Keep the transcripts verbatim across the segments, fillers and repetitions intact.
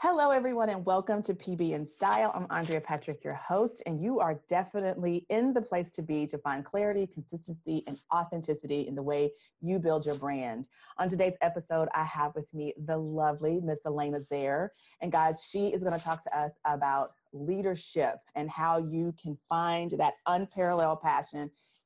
Hello, everyone, and welcome to P B in Style. I'm Andrea Patrick, your host, and you are definitely in the place to be to find clarity, consistency, and authenticity in the way you build your brand. On today's episode, I have with me the lovely Miss Elena Zehr. And guys, she is going to talk to us about leadership and how you can find that unparalleled passion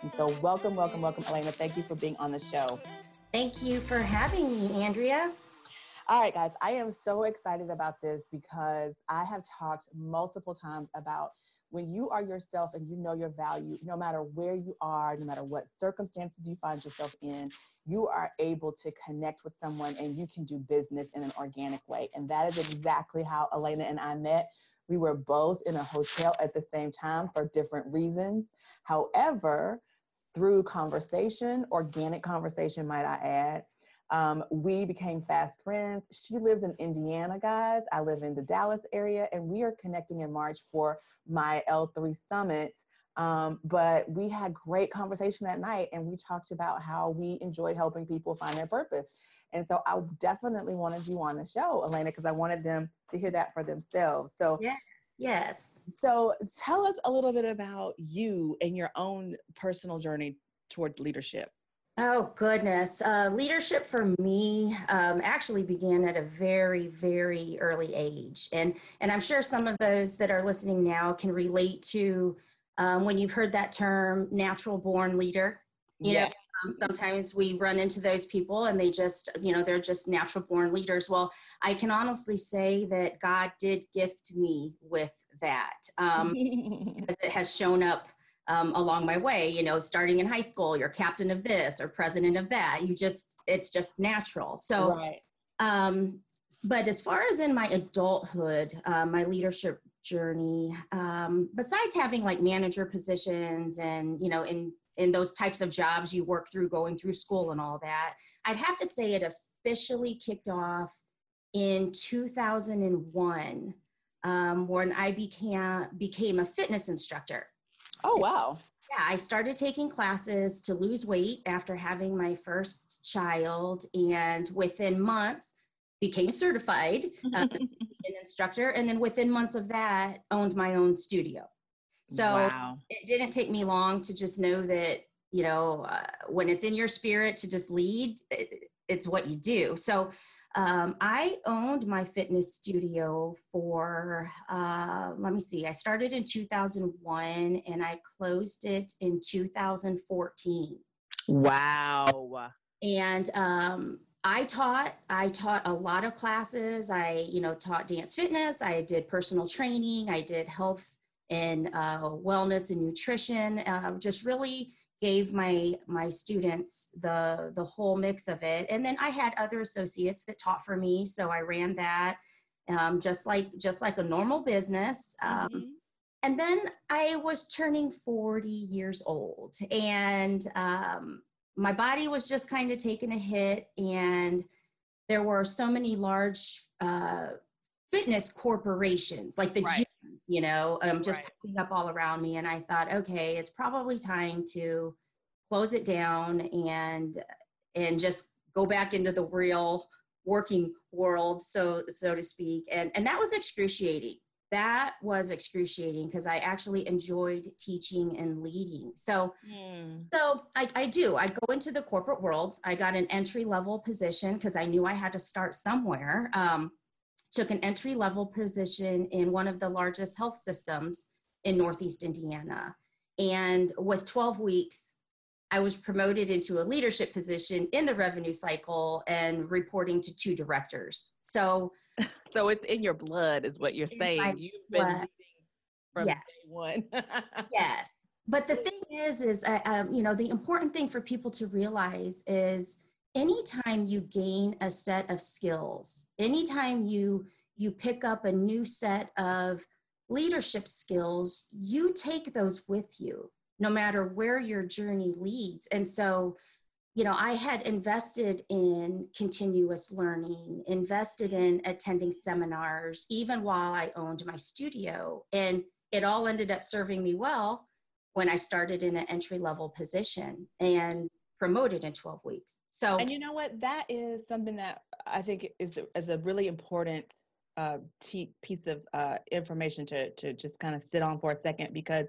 And so welcome, welcome, welcome, Elena. Thank you for being on the show. Thank you for having me, Andrea. All right, guys, I am so excited about this because I have talked multiple times about when you are yourself and you know your value, no matter where you are, no matter what circumstances you find yourself in, you are able to connect with someone and you can do business in an organic way. And that is exactly how Elena and I met. We were both in a hotel at the same time for different reasons. However, through conversation, organic conversation, might I add, um, we became fast friends. She lives in Indiana, guys. I live in the Dallas area, and we are connecting in March for my L three Summit. Um, but we had great conversation that night, and we talked about how we enjoyed helping people find their purpose. And so I definitely wanted you on the show, Elena, because I wanted them to hear that for themselves. So yeah. Yes. So tell us a little bit about you and your own personal journey toward leadership. Oh, goodness. Uh, leadership for me um, actually began at a very, very early age. And, and I'm sure some of those that are listening now can relate to um, when you've heard that term, natural born leader. You yes. know, um, sometimes we run into those people and they just, you know, they're just natural born leaders. Well, I can honestly say that God did gift me with that um, because it has shown up um, along my way, you know, starting in high school, you're captain of this or president of that. You just, it's just natural. So, right. um, but as far as in my adulthood, uh, my leadership journey, um, besides having like manager positions and, you know, in in those types of jobs you work through going through school and all that, I'd have to say it officially kicked off in two thousand one um, when I became, became a fitness instructor. Oh, wow. Yeah, I started taking classes to lose weight after having my first child, and within months became certified uh, an instructor, and then within months of that owned my own studio. So wow. It didn't take me long to just know that, you know, uh, when it's in your spirit to just lead, it, it's what you do. So um, I owned my fitness studio for, uh, let me see, I started in two thousand one and I closed it in two thousand fourteen. Wow. And um, I taught, I taught a lot of classes. I, you know, taught dance fitness. I did personal training. I did health and uh, wellness and nutrition, uh, just really gave my my students the the whole mix of it. And then I had other associates that taught for me, so I ran that um, just like just like a normal business. Um, mm-hmm. And then I was turning forty years old, and um, my body was just kind of taking a hit, and there were so many large uh, fitness corporations, like the right. you know, um, just right. popping up all around me. And I thought, okay, it's probably time to close it down and, and just go back into the real working world. So, so to speak. And, and that was excruciating. That was excruciating because I actually enjoyed teaching and leading. So, mm. so I, I do, I go into the corporate world. I got an entry level position because I knew I had to start somewhere. Um, took an entry-level position in one of the largest health systems in Northeast Indiana. And with twelve weeks, I was promoted into a leadership position in the revenue cycle and reporting to two directors. So so it's in your blood is what you're saying. You've been leading from yeah. day one. Yes. But the thing is, is uh, um, you know, the important thing for people to realize is anytime you gain a set of skills, anytime you you pick up a new set of leadership skills, you take those with you, no matter where your journey leads. And so, you know, I had invested in continuous learning, invested in attending seminars, even while I owned my studio. And it all ended up serving me well when I started in an entry-level position and promoted in twelve weeks. So, and you know what, that is something that I think is, is a really important uh, t- piece of uh, information to, to just kind of sit on for a second, because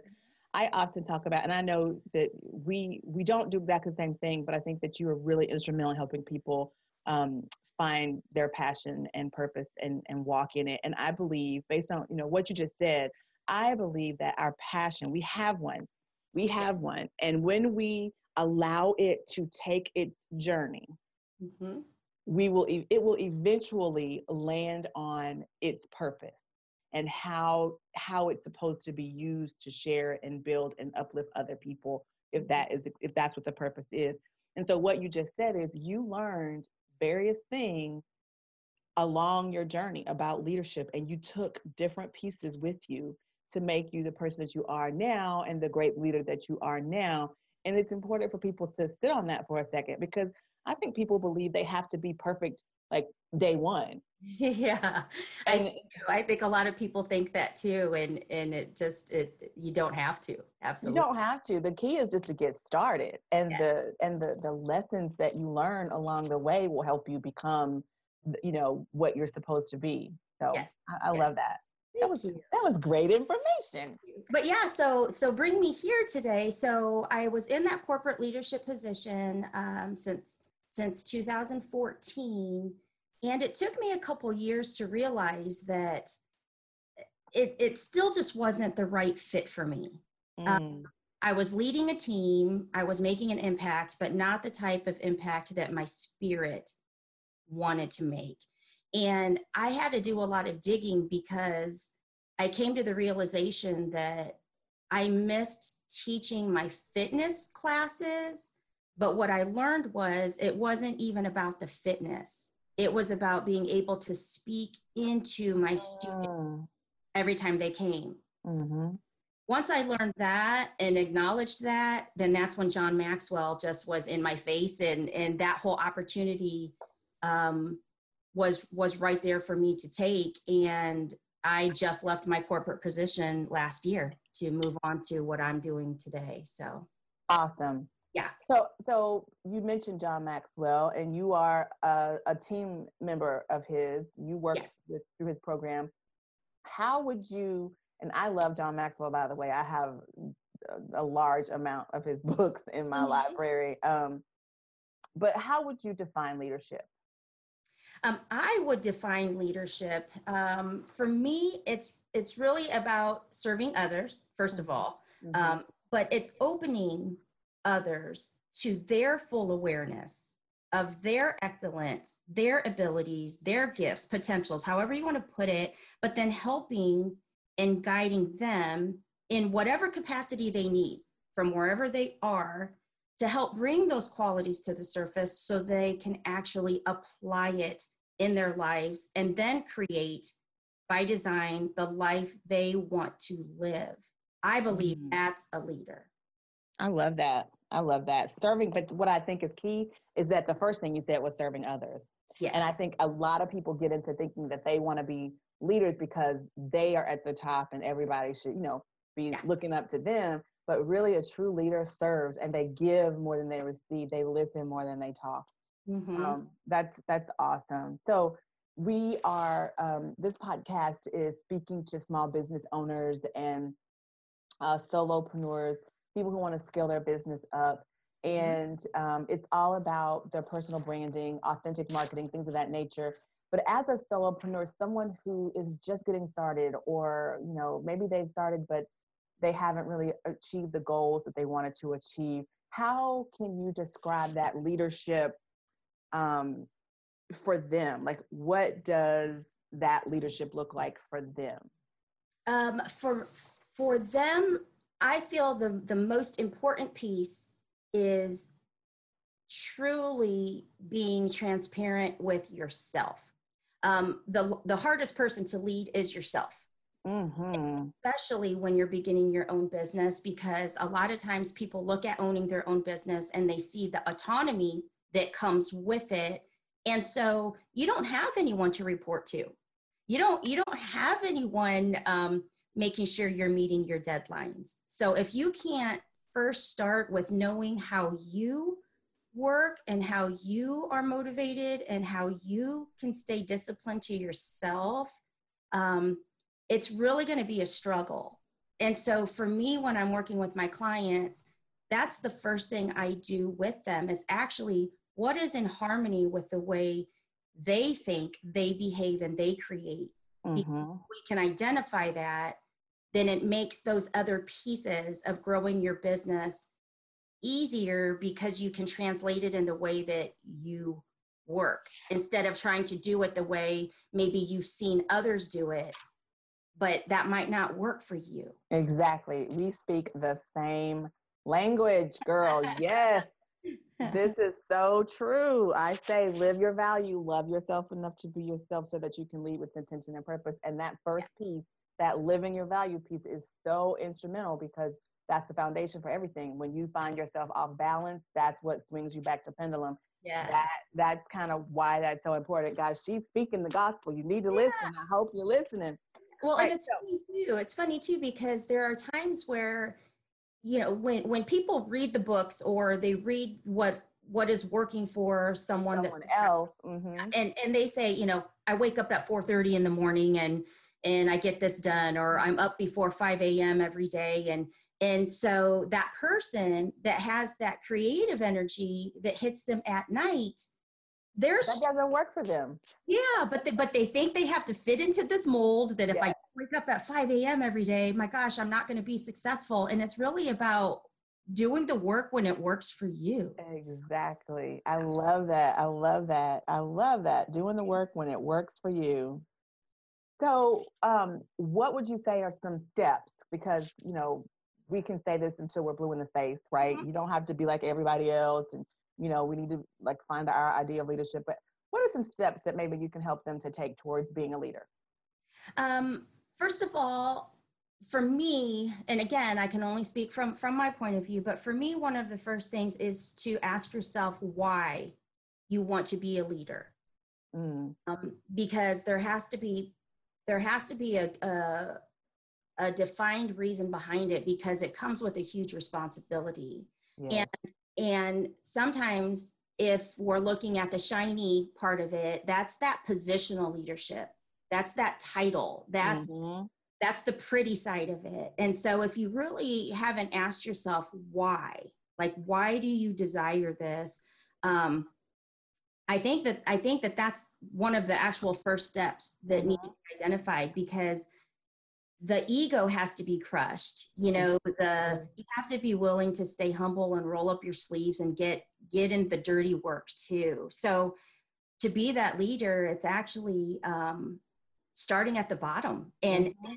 I often talk about, and I know that we we don't do exactly the same thing, but I think that you are really instrumental in helping people um, find their passion and purpose and, and walk in it. And I believe, based on, you know, what you just said, I believe that our passion, we have one, we have yes. one. And when we allow it to take its journey, mm-hmm. we will, it will eventually land on its purpose and how how it's supposed to be used to share and build and uplift other people, if that is if that's what the purpose is. And so what you just said is you learned various things along your journey about leadership, and you took different pieces with you to make you the person that you are now and the great leader that you are now. And it's important for people to sit on that for a second, because I think people believe they have to be perfect like day one. Yeah, and I, I think a lot of people think that too, and and it just it you don't have to. Absolutely, you don't have to. The key is just to get started, and yeah. the and the the lessons that you learn along the way will help you become, you know, what you're supposed to be. So yes. I, I yes. love that. That was that was great information. But yeah, so so bring me here today. So I was in that corporate leadership position um, since since two thousand fourteen. And it took me a couple years to realize that it, it still just wasn't the right fit for me. Mm. Um, I was leading a team, I was making an impact, but not the type of impact that my spirit wanted to make. And I had to do a lot of digging, because I came to the realization that I missed teaching my fitness classes, but what I learned was it wasn't even about the fitness. It was about being able to speak into my students every time they came. Mm-hmm. Once I learned that and acknowledged that, then that's when John Maxwell just was in my face, and, and that whole opportunity um, was, was right there for me to take. And I just left my corporate position last year to move on to what I'm doing today, so. Awesome. Yeah. So, so you mentioned John Maxwell, and you are a, a team member of his. You work yes. with, through his program. How would you? And I love John Maxwell, by the way. I have a, a large amount of his books in my mm-hmm. library. Um, but how would you define leadership? Um, I would define leadership. Um, for me, it's it's really about serving others, first mm-hmm. of all, mm-hmm. um, but it's opening others to their full awareness of their excellence, their abilities, their gifts, potentials, however you want to put it, but then helping and guiding them in whatever capacity they need from wherever they are to help bring those qualities to the surface so they can actually apply it in their lives and then create by design the life they want to live. I believe mm. that's a leader. I love that. I love that. Serving, but what I think is key is that the first thing you said was serving others. Yes. And I think a lot of people get into thinking that they want to be leaders because they are at the top and everybody should, you know, be yeah. looking up to them. But really a true leader serves, and they give more than they receive. They listen more than they talk. Mm-hmm. Um, that's, that's awesome. So we are, um, this podcast is speaking to small business owners and uh, solopreneurs, people who want to scale their business up. And um, it's all about their personal branding, authentic marketing, things of that nature. But as a solopreneur, someone who is just getting started, or, you know, maybe they've started, but they haven't really achieved the goals that they wanted to achieve, how can you describe that leadership um, for them? Like, what does that leadership look like for them? Um, for, for them, I feel the, the most important piece is truly being transparent with yourself. um, the, the hardest person to lead is yourself. Mm-hmm. Especially when you're beginning your own business, because a lot of times people look at owning their own business and they see the autonomy that comes with it. And so you don't have anyone to report to. You don't, you don't have anyone um, making sure you're meeting your deadlines. So if you can't first start with knowing how you work and how you are motivated and how you can stay disciplined to yourself, um, it's really going to be a struggle. And so for me, when I'm working with my clients, that's the first thing I do with them is actually what is in harmony with the way they think, they behave, and they create. Mm-hmm. Because if we can identify that, then it makes those other pieces of growing your business easier because you can translate it in the way that you work instead of trying to do it the way maybe you've seen others do it. But that might not work for you. Exactly. We speak the same language, girl. Yes. This is so true. I say live your value, love yourself enough to be yourself so that you can lead with intention and purpose. And that first piece, that living your value piece, is so instrumental because that's the foundation for everything. When you find yourself off balance, that's what swings you back to pendulum. Yeah, that, that's kind of why that's so important. Guys, she's speaking the gospel. You need to yeah. listen. I hope you're listening. Well, and it's funny too. It's funny too, because there are times where, you know, when, when people read the books or they read what, what is working for someone, someone that's else, mm-hmm. and, and they say, you know, I wake up at four thirty in the morning and, and I get this done, or I'm up before five a.m. every day. And, and so that person that has that creative energy that hits them at night, There's, that doesn't work for them. Yeah, but they, but they think they have to fit into this mold that if yeah. I wake up at five a.m. every day, my gosh, I'm not going to be successful. And it's really about doing the work when it works for you. Exactly. I love that. I love that. I love that. Doing the work when it works for you. So um, what would you say are some steps? Because, you know, we can say this until we're blue in the face, right? Mm-hmm. You don't have to be like everybody else, and you know, we need to like find our idea of leadership, but what are some steps that maybe you can help them to take towards being a leader? Um, first of all, for me, and again, I can only speak from, from my point of view, but for me, one of the first things is to ask yourself why you want to be a leader. Mm. Um, because there has to be, there has to be a, a, a defined reason behind it, because it comes with a huge responsibility. Yes. And And sometimes if we're looking at the shiny part of it, that's that positional leadership. That's that title. That's, mm-hmm. that's the pretty side of it. And so if you really haven't asked yourself why, like, why do you desire this? Um, I think that, I think that that's one of the actual first steps that mm-hmm. need to be identified, because the ego has to be crushed. You know, the, you have to be willing to stay humble and roll up your sleeves and get, get in the dirty work too. So to be that leader, it's actually um, starting at the bottom and mm-hmm.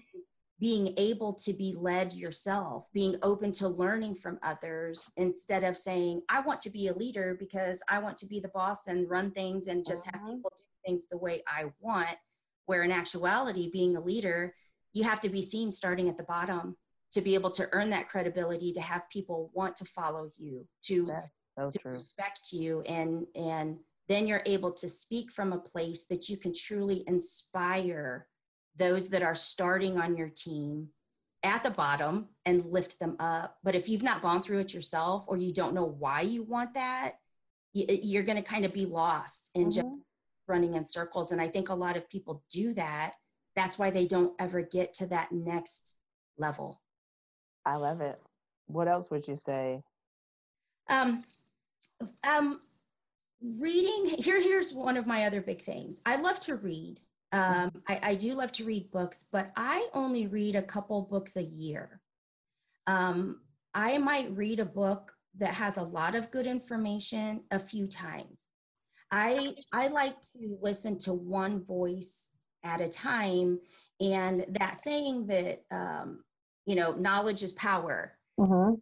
being able to be led yourself, being open to learning from others instead of saying, I want to be a leader because I want to be the boss and run things and just mm-hmm. have people do things the way I want, where in actuality, being a leader, you have to be seen starting at the bottom to be able to earn that credibility, to have people want to follow you, to, so to respect you. And, and then you're able to speak from a place that you can truly inspire those that are starting on your team at the bottom and lift them up. But if you've not gone through it yourself, or you don't know why you want that, you're going to kind of be lost in mm-hmm. just running in circles. And I think a lot of people do that. That's why they don't ever get to that next level. I love it. What else would you say? Um, um, reading, here, here's one of my other big things. I love to read. Um, I, I do love to read books, but I only read a couple books a year. Um, I might read a book that has a lot of good information a few times. I, I like to listen to one voice at a time. And that saying that, um, you know, knowledge is power. Mm-hmm.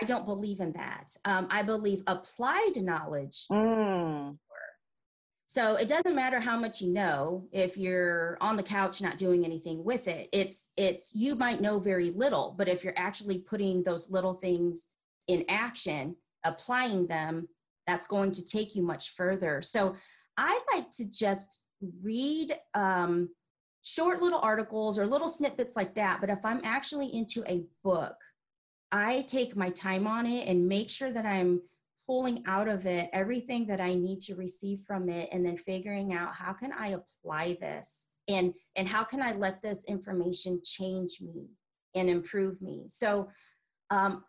I don't believe in that. Um, I believe applied knowledge. Mm. So it doesn't matter how much you know if you're on the couch not doing anything with it. It's, it's you might know very little, but if you're actually putting those little things in action, applying them, that's going to take you much further. So I like to just read um, short little articles or little snippets like that. But if I'm actually into a book, I take my time on it and make sure that I'm pulling out of it everything that I need to receive from it, and then figuring out how can I apply this, and, and how can I let this information change me and improve me. So um,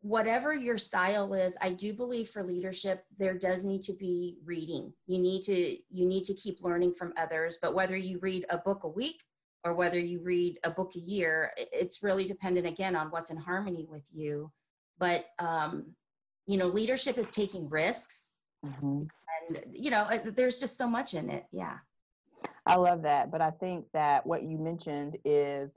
whatever your style is, I do believe for leadership, there does need to be reading. You need to, you need to keep learning from others, but whether you read a book a week or whether you read a book a year, it's really dependent again on what's in harmony with you. But um, you know, leadership is taking risks, mm-hmm. and, you know, there's just so much in it. Yeah. I love that. But I think that what you mentioned is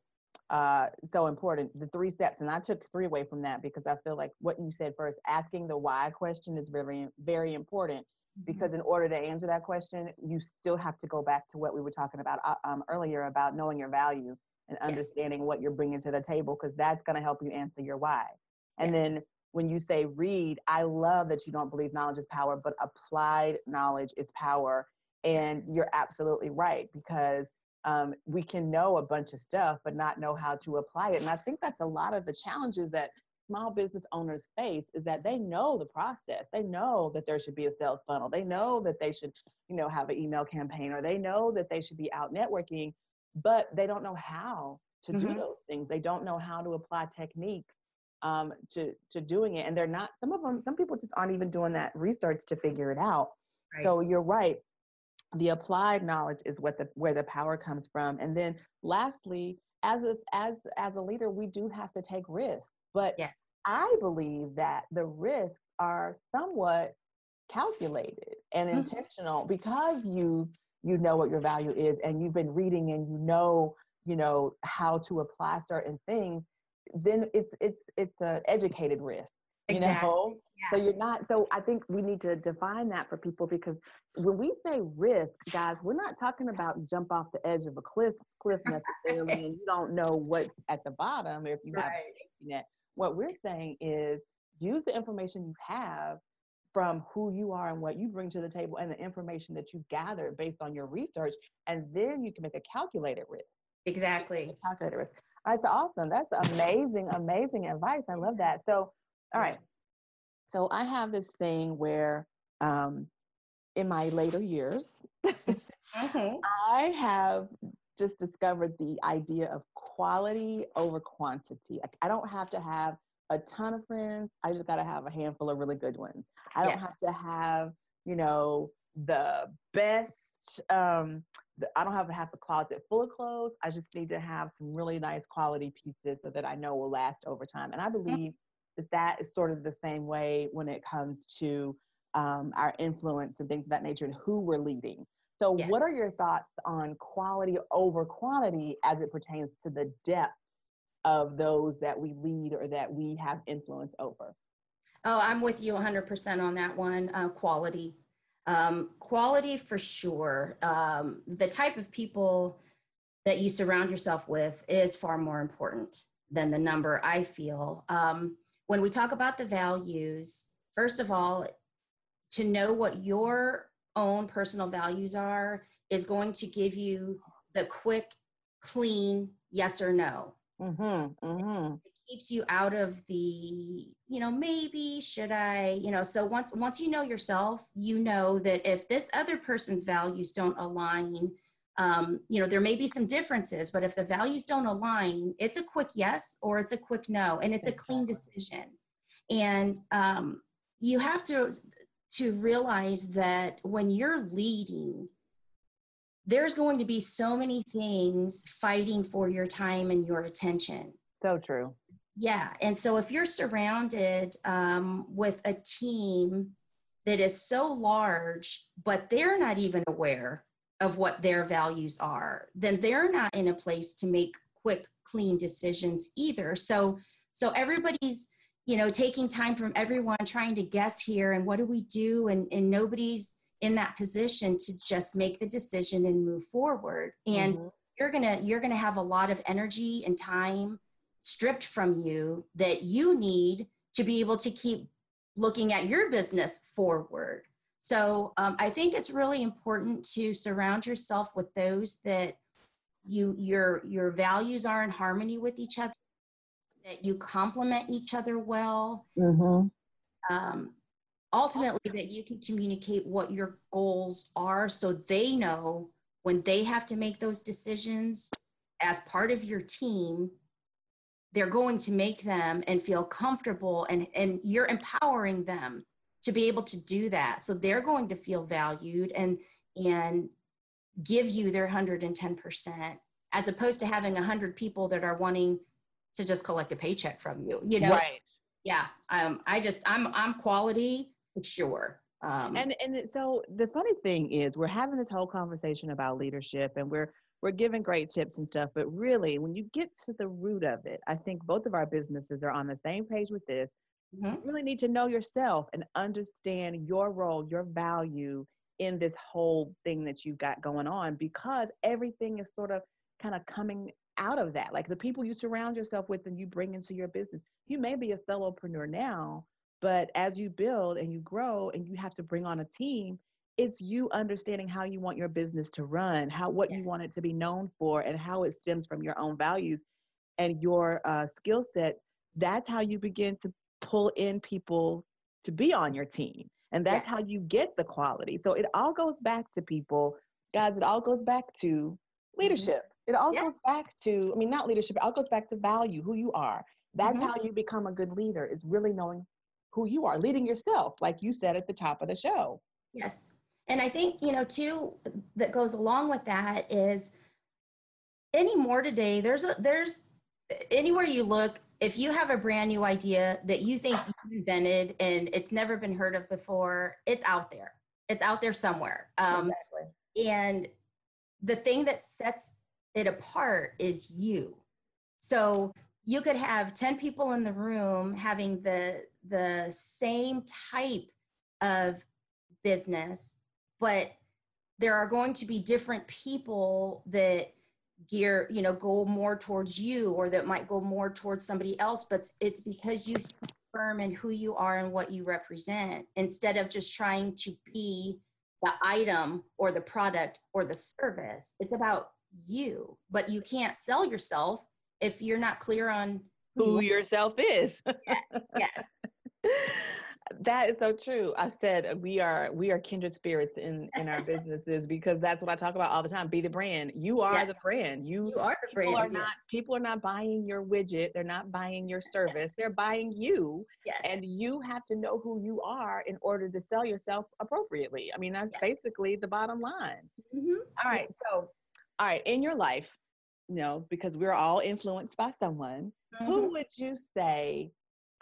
uh, so important, the three steps. And I took three away from that because I feel like what you said first, asking the why question is very, very important, mm-hmm. because in order to answer that question, you still have to go back to what we were talking about um, earlier about knowing your value and understanding yes. what you're bringing to the table, because that's going to help you answer your why. And yes. then when you say read, I love that you don't believe knowledge is power, but applied knowledge is power. And you're absolutely right, because um, we can know a bunch of stuff, but not know how to apply it. And I think that's a lot of the challenges that small business owners face, is that they know the process. They know that there should be a sales funnel. They know that they should, you know, have an email campaign, or they know that they should be out networking, but they don't know how to mm-hmm. do those things. They don't know how to apply techniques Um, to, to doing it. And they're not, some of them, some people just aren't even doing that research to figure it out. Right. So you're right. The applied knowledge is what the, where the power comes from. And then lastly, as a, as, as a leader, we do have to take risks, but yeah. I believe that the risks are somewhat calculated and mm-hmm. intentional, because you, you know what your value is, and you've been reading, and you know, you know, how to apply certain things. Then it's it's it's an educated risk, you exactly. know. Yeah. So you're not. So I think we need to define that for people, because when we say risk, guys, we're not talking about jump off the edge of a cliff cliff necessarily, right. and you don't know what's at the bottom if you right. have a safety net. What we're saying is use the information you have from who you are and what you bring to the table, and the information that you gathered based on your research, and then you can make a calculated risk. Exactly. A calculated risk. That's awesome. That's amazing, amazing advice. I love that. So, all right. So I have this thing where um, in my later years, okay. I have just discovered the idea of quality over quantity. I, I don't have to have a ton of friends. I just got to have a handful of really good ones. I don't yes. have to have, you know, the best, um, I don't have to have a closet full of clothes. I just need to have some really nice quality pieces so that I know will last over time. And I believe that that is sort of the same way when it comes to um, our influence and things of that nature, and who we're leading. So yes. what are your thoughts on quality over quantity as it pertains to the depth of those that we lead or that we have influence over? Oh, I'm with you one hundred percent on that one, uh, quality. Um, quality for sure. Um, the type of people that you surround yourself with is far more important than the number, I feel. Um, when we talk about the values, first of all, to know what your own personal values are is going to give you the quick, clean yes or no. Mm-hmm, mm-hmm. It keeps you out of the, you know, maybe should I, you know, so once once you know yourself, you know that if this other person's values don't align, um, you know, there may be some differences, but if the values don't align, it's a quick yes or it's a quick no, and it's a clean decision. And um, you have to to realize that when you're leading, there's going to be so many things fighting for your time and your attention. So true. Yeah. And so if you're surrounded um, with a team that is so large, but they're not even aware of what their values are, then they're not in a place to make quick, clean decisions either. So, so everybody's, you know, taking time from everyone, trying to guess here and what do we do? And, and nobody's in that position to just make the decision and move forward. And mm-hmm. you're gonna you're gonna have a lot of energy and time stripped from you that you need to be able to keep looking at your business forward. So um, I think it's really important to surround yourself with those that you your your values are in harmony with each other, that you complement each other well. Mm-hmm. Um, ultimately, that you can communicate what your goals are so they know when they have to make those decisions as part of your team, they're going to make them and feel comfortable, and, and you're empowering them to be able to do that. So they're going to feel valued and, and give you their one hundred ten percent, as opposed to having one hundred people that are wanting to just collect a paycheck from you, you know? Right. Yeah. Um, I just, I'm, I'm quality for sure. Um, and, and so the funny thing is we're having this whole conversation about leadership, and we're, we're giving great tips and stuff, but really when you get to the root of it, I think both of our businesses are on the same page with this. Mm-hmm. You really need to know yourself and understand your role, your value in this whole thing that you've got going on, because everything is sort of kind of coming out of that. Like the people you surround yourself with and you bring into your business. You may be a solopreneur now, but as you build and you grow and you have to bring on a team, it's you understanding how you want your business to run, how what yes. you want it to be known for, and how it stems from your own values and your uh, skill set. That's how you begin to pull in people to be on your team. And that's yes. how you get the quality. So it all goes back to people. Guys, it all goes back to leadership. It all yes. goes back to, I mean, not leadership, it all goes back to value, who you are. That's mm-hmm. how you become a good leader, is really knowing who you are, leading yourself, like you said at the top of the show. Yes. And I think, you know, too, that goes along with that is anymore today, there's a, there's anywhere you look, if you have a brand new idea that you think you invented and it's never been heard of before, it's out there. It's out there somewhere. Um, exactly. And the thing that sets it apart is you. So you could have ten people in the room having the, the same type of business, but there are going to be different people that gear, you know, go more towards you, or that might go more towards somebody else, but it's because you firm in who you are and what you represent, instead of just trying to be the item or the product or the service. It's about you, but you can't sell yourself if you're not clear on who, who yourself is. Yes. Yes. That is so true. I said we are we are kindred spirits in, in our businesses, because that's what I talk about all the time. Be the brand. You are yes. the brand. You, you are the brand. Are yeah. not, people are not buying your widget. They're not buying your service. They're buying you. Yes. And you have to know who you are in order to sell yourself appropriately. I mean, that's yes. basically the bottom line. Mm-hmm. All right. So, all right. In your life, you know, because we're all influenced by someone, mm-hmm. who would you say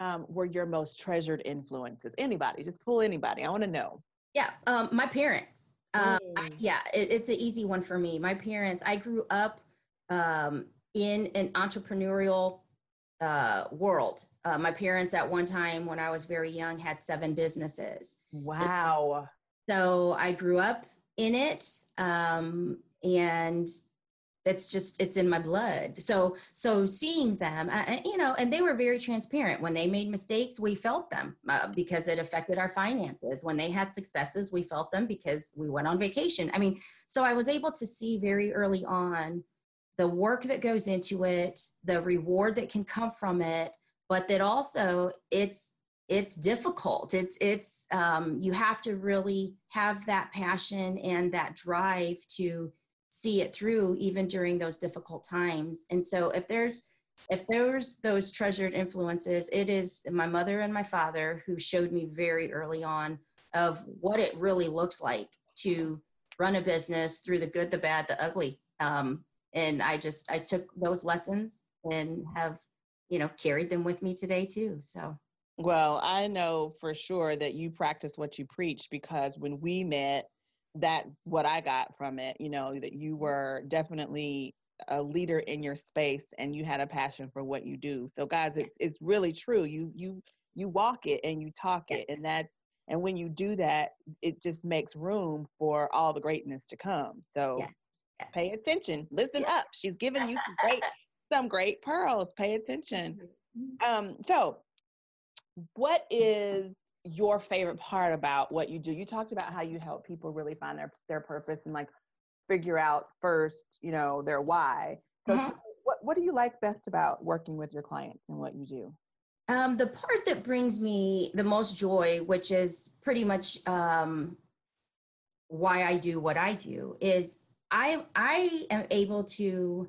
Um, were your most treasured influences? Anybody, just pull anybody. I want to know. Yeah, um, my parents. Um, mm. I, yeah, it, it's an easy one for me. My parents, I grew up um, in an entrepreneurial uh, world. Uh, my parents at one time when I was very young had seven businesses. Wow. So I grew up in it, um, and that's just, it's in my blood. So, so seeing them, I, you know, and they were very transparent. When they made mistakes, we felt them uh, because it affected our finances. When they had successes, we felt them because we went on vacation. I mean, so I was able to see very early on the work that goes into it, the reward that can come from it, but that also it's, it's difficult. It's, it's, um, you have to really have that passion and that drive to see it through even during those difficult times. And so if there's if there's those treasured influences, it is my mother and my father, who showed me very early on of what it really looks like to run a business through the good, the bad, the ugly. Um, and I just I took those lessons and have, you know, carried them with me today too. So well, I know for sure that you practice what you preach, because when we met, that what I got from it, you know, that you were definitely a leader in your space and you had a passion for what you do. So guys, it's it's really true. You you you walk it and you talk it, and that's And when you do that, it just makes room for all the greatness to come. So yes. Yes. Pay attention, listen yes. up. She's giving you some great, some great pearls, pay attention. Um, so what is your favorite part about what you do? You talked about how you help people really find their, their purpose and like figure out first, you know, their why. So mm-hmm. what, what do you like best about working with your clients and what you do? Um, the part that brings me the most joy, which is pretty much um, why I do what I do, is I, I am able to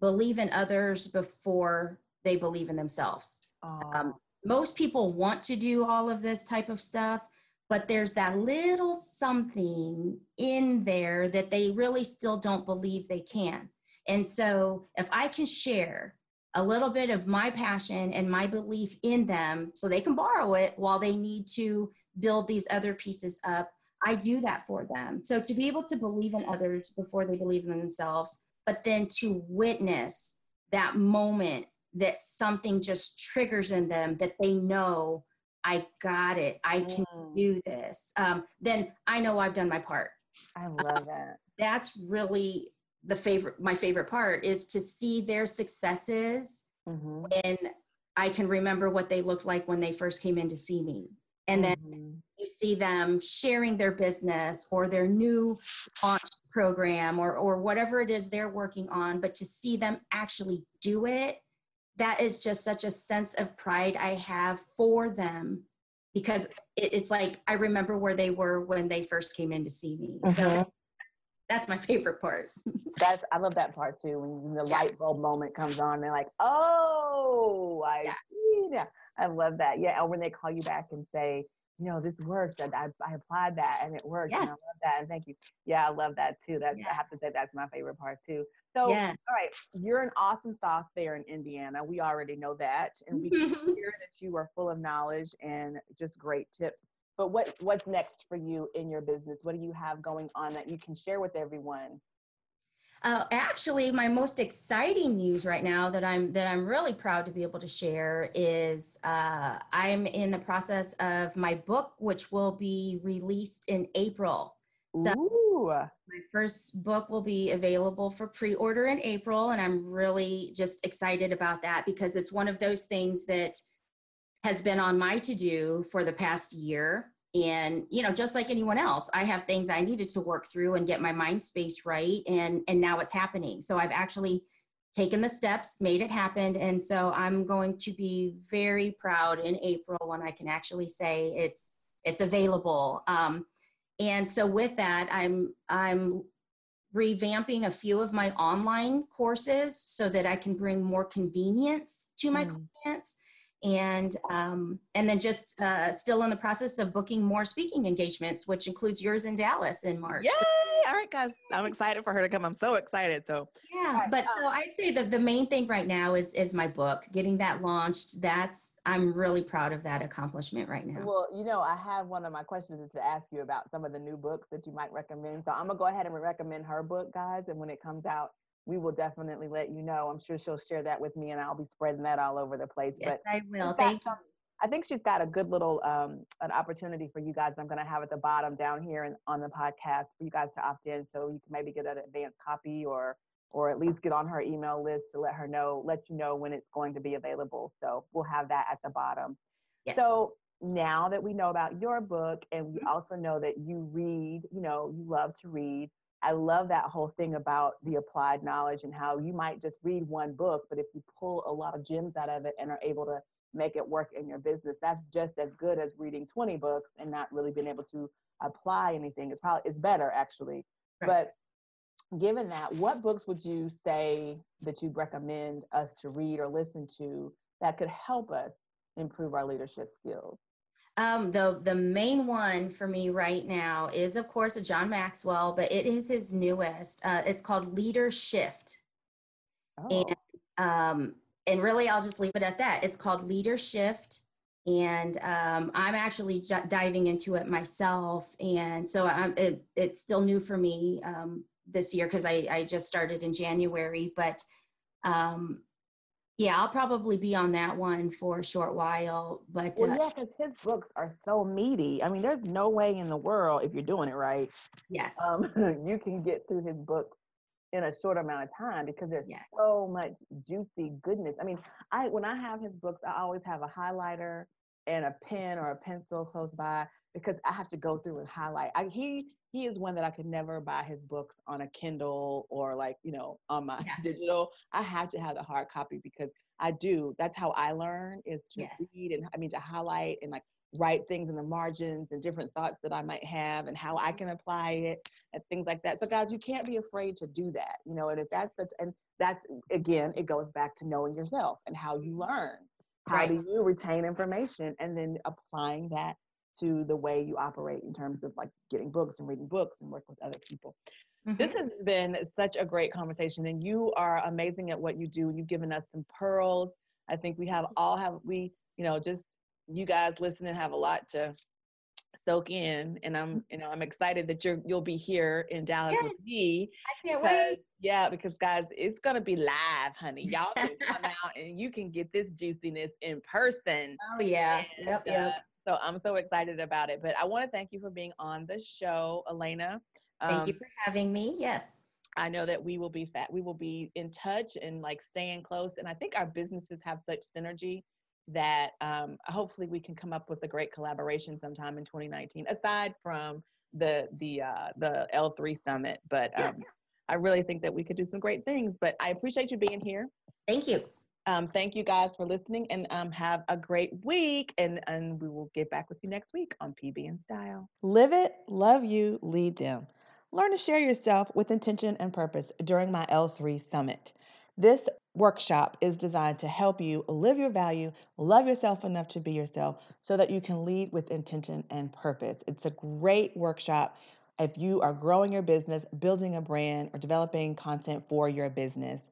believe in others before they believe in themselves. Um, most people want to do all of this type of stuff, but there's that little something in there that they really still don't believe they can. And so if I can share a little bit of my passion and my belief in them so they can borrow it while they need to build these other pieces up, I do that for them. So to be able to believe in others before they believe in themselves, but then to witness that moment that something just triggers in them that they know, I got it, I can mm. do this, um, then I know I've done my part. I love um, that. That's really the favorite, my favorite part is to see their successes mm-hmm. and I can remember what they looked like when they first came in to see me. And then mm-hmm. you see them sharing their business or their new launch program or, or whatever it is they're working on, but to see them actually do it, that is just such a sense of pride I have for them, because it, it's like, I remember where they were when they first came in to see me. Mm-hmm. So that's my favorite part. That's, I love that part too. When the yeah. light bulb moment comes on, they're like, oh, I, yeah. yeah. I love that. Yeah. Or when they call you back and say, you know, this worked. I, I applied that and it worked. Yes. And I love that. And thank you. Yeah. I love that too. That's, yeah. I have to say that's my favorite part too. So, yeah. all right. You're an awesome sauce there in Indiana. We already know that. And we can hear that you are full of knowledge and just great tips. But what, what's next for you in your business? What do you have going on that you can share with everyone? Uh, actually, my most exciting news right now that I'm that I'm really proud to be able to share is uh, I'm in the process of my book, which will be released in April. So Ooh. My first book will be available for pre-order in April, and I'm really just excited about that because it's one of those things that has been on my to-do for the past year. And, you know, just like anyone else, I have things I needed to work through and get my mind space right. And, and now it's happening. So I've actually taken the steps, made it happen. And so I'm going to be very proud in April when I can actually say it's, it's available. Um, and so with that, I'm, I'm revamping a few of my online courses so that I can bring more convenience to my mm. clients. And um, and then just uh, still in the process of booking more speaking engagements, which includes yours in Dallas in March. Yay! All right, guys, I'm excited for her to come. I'm so excited. So yeah, right. but so I'd say that the main thing right now is is my book, getting that launched. That's I'm really proud of that accomplishment right now. Well, you know, I have one of my questions is to ask you about some of the new books that you might recommend. So I'm gonna go ahead and recommend her book, guys. And when it comes out, we will definitely let you know. I'm sure she'll share that with me and I'll be spreading that all over the place. Yes, but I will. Thank you. I think she's got a good little um, an opportunity for you guys. I'm going to have at the bottom down here and on the podcast for you guys to opt in. So you can maybe get an advanced copy or, or at least get on her email list to let her know, let you know when it's going to be available. So we'll have that at the bottom. Yes. So now that we know about your book and we also know that you read, you know, you love to read. I love that whole thing about the applied knowledge and how you might just read one book, but if you pull a lot of gems out of it and are able to make it work in your business, that's just as good as reading twenty books and not really being able to apply anything. It's probably, it's better actually. Right. But given that, what books would you say that you'd recommend us to read or listen to that could help us improve our leadership skills? Um, the, the main one for me right now is, of course, a John Maxwell, but it is his newest. Uh, it's called Leader Shift. Oh. And, um, and really, I'll just leave it at that. It's called Leader Shift. And um, I'm actually j- diving into it myself. And so I'm, it, it's still new for me um, this year because I, I just started in January. But um, Yeah, I'll probably be on that one for a short while. But well, uh, yeah, because his books are so meaty. I mean, there's no way in the world, if you're doing it right, yes, um, you can get through his books in a short amount of time, because there's yes. so much juicy goodness. I mean, I when I have his books, I always have a highlighter and a pen or a pencil close by, because I have to go through and highlight. I, he he is one that I could never buy his books on a Kindle or like, you know, on my yeah. digital. I have to have the hard copy, because I do. That's how I learn, is to yes. read, and I mean to highlight and like write things in the margins and different thoughts that I might have and how I can apply it and things like that. So guys, you can't be afraid to do that. You know, and if that's the, and that's, again, it goes back to knowing yourself and how you learn. How right. do you retain information, and then applying that to the way you operate in terms of like getting books and reading books and working with other people. Mm-hmm. This has been such a great conversation, and you are amazing at what you do. You've given us some pearls. I think we have all have, we, you know, just you guys listening have a lot to soak in, and I'm, you know, I'm excited that you're, you'll be here in Dallas yes. with me. I can't because, wait. Yeah, because guys, it's gonna be live, honey. Y'all can come out and you can get this juiciness in person. Oh yeah, and, yep, yep. Uh, so I'm so excited about it. But I want to thank you for being on the show, Elena. Um, thank you for having me. Yes. I know that we will be fat. We will be in touch and like staying close. And I think our businesses have such synergy that um, hopefully we can come up with a great collaboration sometime in twenty nineteen, aside from the the uh, the L three Summit. But um, yeah. I really think that we could do some great things. But I appreciate you being here. Thank you. Um, thank you guys for listening, and um, have a great week. And, and we will get back with you next week on P B in Style. Live it, love you, lead them. Learn to share yourself with intention and purpose during my L three Summit. This workshop is designed to help you live your value, love yourself enough to be yourself so that you can lead with intention and purpose. It's a great workshop if you are growing your business, building a brand, or developing content for your business.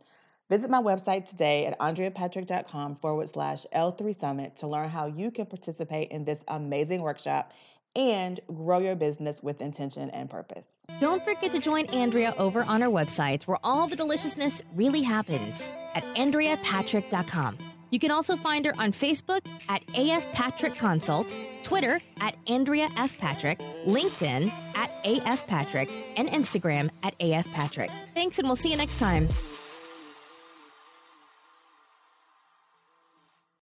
Visit my website today at andreapatrick.com forward slash L3 Summit to learn how you can participate in this amazing workshop and grow your business with intention and purpose. Don't forget to join Andrea over on our website, where all the deliciousness really happens, at andrea patrick dot com. You can also find her on Facebook at A F Patrick Consult, Twitter at Andrea F. Patrick, LinkedIn at A F Patrick, and Instagram at A F Patrick. Thanks, and we'll see you next time.